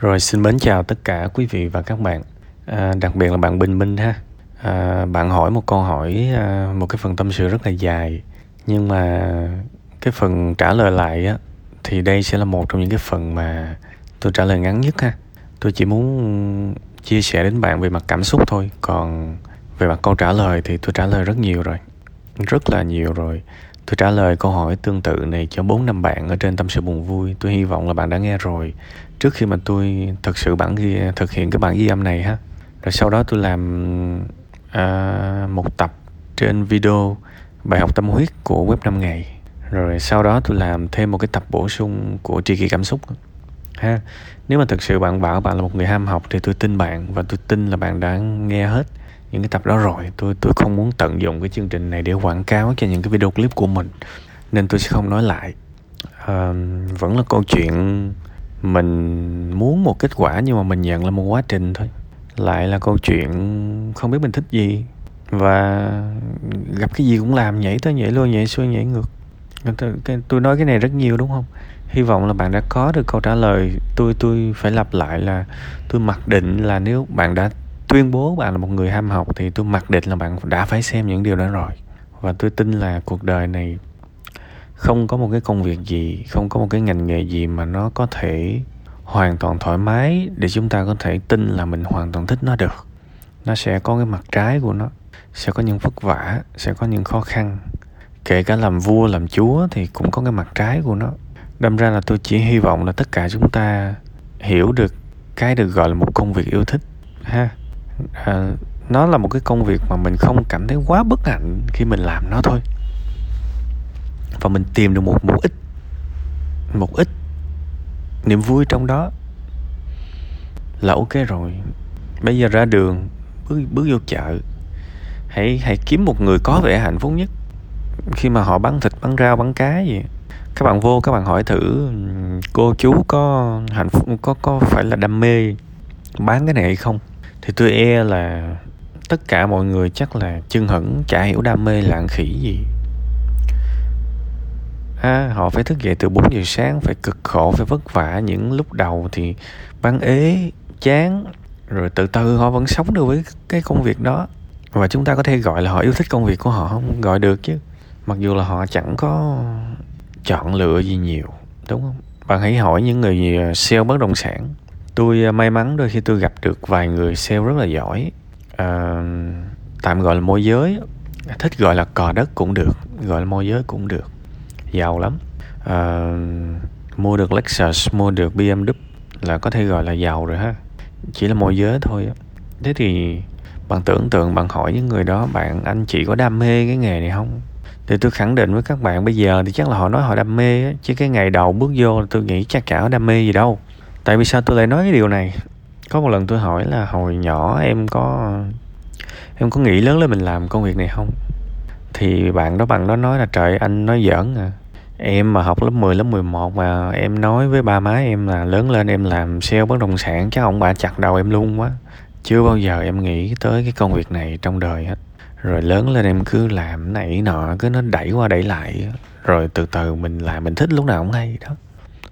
Rồi xin mến chào tất cả quý vị và các bạn, đặc biệt là bạn Bình Minh ha. Bạn hỏi một câu hỏi, một cái phần tâm sự rất là dài, nhưng mà cái phần trả lời lại á, thì đây sẽ là một trong những cái phần mà tôi trả lời ngắn nhất ha. Tôi chỉ muốn chia sẻ đến bạn về mặt cảm xúc thôi, còn về mặt câu trả lời thì tôi trả lời rất là nhiều rồi. Tôi trả lời câu hỏi tương tự này cho 4-5 bạn ở trên Tâm sự buồn vui. Tôi hy vọng là bạn đã nghe rồi trước khi mà tôi thực hiện cái bản ghi âm này ha. Rồi sau đó tôi làm một tập trên video bài học tâm huyết của web 5 ngày. Rồi sau đó tôi làm thêm một cái tập bổ sung của tri kỷ cảm xúc ha. Nếu mà thực sự bạn bảo bạn là một người ham học thì tôi tin bạn, và tôi tin là bạn đã nghe hết những cái tập đó rồi. Tôi không muốn tận dụng cái chương trình này để quảng cáo cho những cái video clip của mình, nên tôi sẽ không nói lại. Vẫn là câu chuyện mình muốn một kết quả nhưng mà mình nhận là một quá trình thôi. Lại là câu chuyện không biết mình thích gì và gặp cái gì cũng làm, nhảy tới nhảy lui, nhảy xuôi nhảy ngược. Tôi nói cái này rất nhiều đúng không? Hy vọng là bạn đã có được câu trả lời. Tôi phải lặp lại là tôi mặc định là nếu bạn đã tuyên bố bạn là một người ham học thì tôi mặc định là bạn đã phải xem những điều đó rồi. Và tôi tin là cuộc đời này không có một cái công việc gì, không có một cái ngành nghề gì mà nó có thể hoàn toàn thoải mái để chúng ta có thể tin là mình hoàn toàn thích nó được. Nó sẽ có cái mặt trái của nó, sẽ có những vất vả, sẽ có những khó khăn. Kể cả làm vua, làm chúa thì cũng có cái mặt trái của nó. Đâm ra là tôi chỉ hy vọng là tất cả chúng ta hiểu được cái được gọi là một công việc yêu thích ha. Nó là một cái công việc mà mình không cảm thấy quá bất hạnh khi mình làm nó thôi, và mình tìm được một ít niềm vui trong đó là ok rồi. Bây giờ ra đường, bước vô chợ, hãy kiếm một người có vẻ hạnh phúc nhất khi mà họ bán thịt, bán rau, bán cá gì. Các bạn vô, các bạn hỏi thử cô chú có hạnh phúc, có phải là đam mê bán cái này hay không, thì tôi e là tất cả mọi người chắc là chưng hửng, chả hiểu đam mê lạng khỉ gì ha. Họ phải thức dậy từ 4 giờ sáng, phải cực khổ, phải vất vả. Những lúc đầu thì bán ế, chán, rồi từ từ họ vẫn sống được với cái công việc đó. Và chúng ta có thể gọi là họ yêu thích công việc của họ không? Gọi được chứ, mặc dù là họ chẳng có chọn lựa gì nhiều, đúng không? Bạn hãy hỏi những người sale bất động sản. Tôi may mắn đôi khi tôi gặp được vài người sale rất là giỏi, tạm gọi là môi giới, thích gọi là cò đất cũng được, gọi là môi giới cũng được, giàu lắm. Mua được Lexus, mua được BMW là có thể gọi là giàu rồi ha, chỉ là môi giới thôi. Thế thì bạn tưởng tượng, bạn hỏi những người đó, anh chị có đam mê cái nghề này không? Thì tôi khẳng định với các bạn bây giờ thì chắc là họ nói họ đam mê á, chứ cái ngày đầu bước vô tôi nghĩ chắc chả có đam mê gì đâu. Tại vì sao tôi lại nói cái điều này? Có một lần tôi hỏi là hồi nhỏ em có nghĩ lớn lên mình làm công việc này không? Thì bạn đó nói là trời, anh nói giỡn à. Em mà học lớp 10, lớp 11 mà em nói với ba má em là lớn lên em làm sale bất động sản, chắc ông bà chặt đầu em luôn quá. Chưa bao giờ em nghĩ tới cái công việc này trong đời hết. Rồi lớn lên em cứ làm này nọ, cứ nó đẩy qua đẩy lại. Rồi từ từ mình làm, mình thích lúc nào cũng hay đó.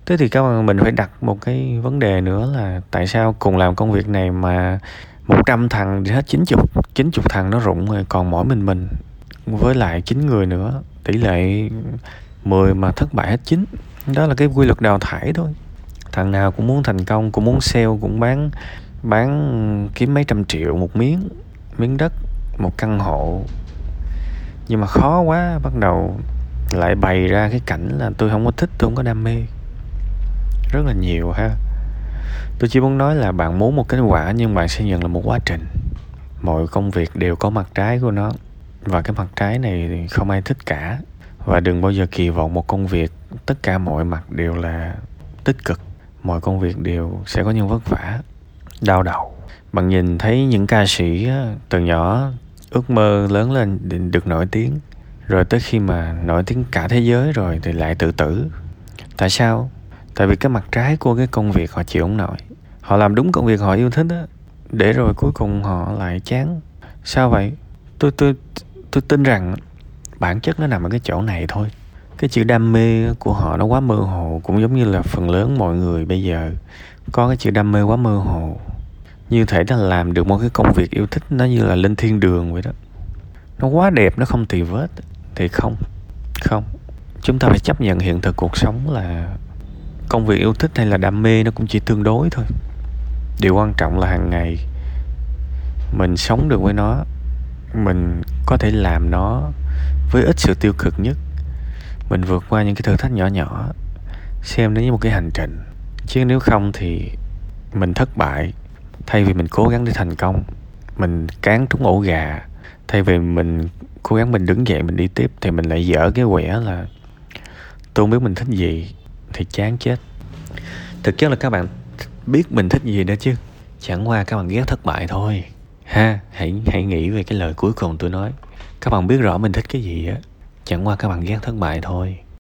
Thế thì các bạn mình phải đặt một cái vấn đề nữa là tại sao cùng làm công việc này mà 100 thằng thì hết 90 thằng nó rụng rồi, còn mỗi mình với lại 9 người nữa, tỷ lệ 10 mà thất bại hết 9. Đó là cái quy luật đào thải thôi. Thằng nào cũng muốn thành công, cũng muốn sale, cũng bán kiếm mấy trăm triệu một miếng đất, một căn hộ. Nhưng mà khó quá, bắt đầu lại bày ra cái cảnh là tôi không có thích, tôi không có đam mê. Rất là nhiều ha. Tôi chỉ muốn nói là bạn muốn một kết quả nhưng bạn sẽ nhận là một quá trình. Mọi công việc đều có mặt trái của nó, và cái mặt trái này thì không ai thích cả. Và đừng bao giờ kỳ vọng một công việc tất cả mọi mặt đều là tích cực. Mọi công việc đều sẽ có những vất vả, đau đầu. Bạn nhìn thấy những ca sĩ từ nhỏ ước mơ lớn lên được nổi tiếng, rồi tới khi mà nổi tiếng cả thế giới rồi thì lại tự tử. Tại sao? Tại vì cái mặt trái của cái công việc họ chịu không nổi. Họ làm đúng công việc họ yêu thích á, để rồi cuối cùng họ lại chán. Sao vậy? Tôi tin rằng bản chất nó nằm ở cái chỗ này thôi. Cái chữ đam mê của họ nó quá mơ hồ. Cũng giống như là phần lớn mọi người bây giờ có cái chữ đam mê quá mơ hồ. Như thể là làm được một cái công việc yêu thích, nó như là lên thiên đường vậy đó. Nó quá đẹp, nó không tì vết. Thì không. Chúng ta phải chấp nhận hiện thực cuộc sống là công việc yêu thích hay là đam mê nó cũng chỉ tương đối thôi. Điều quan trọng là hàng ngày mình sống được với nó, mình có thể làm nó với ít sự tiêu cực nhất. Mình vượt qua những cái thử thách nhỏ nhỏ, xem nó như một cái hành trình. Chứ nếu không thì mình thất bại. Thay vì mình cố gắng để thành công, mình cán trúng ổ gà. Thay vì mình cố gắng mình đứng dậy mình đi tiếp, thì mình lại dở cái quẻ là tôi không biết mình thích gì, thì chán chết. Thực chất là các bạn biết mình thích gì đó chứ, chẳng qua các bạn ghét thất bại thôi ha. Hãy nghĩ về cái lời cuối cùng tôi nói. Các bạn biết rõ mình thích cái gì á, chẳng qua các bạn ghét thất bại thôi.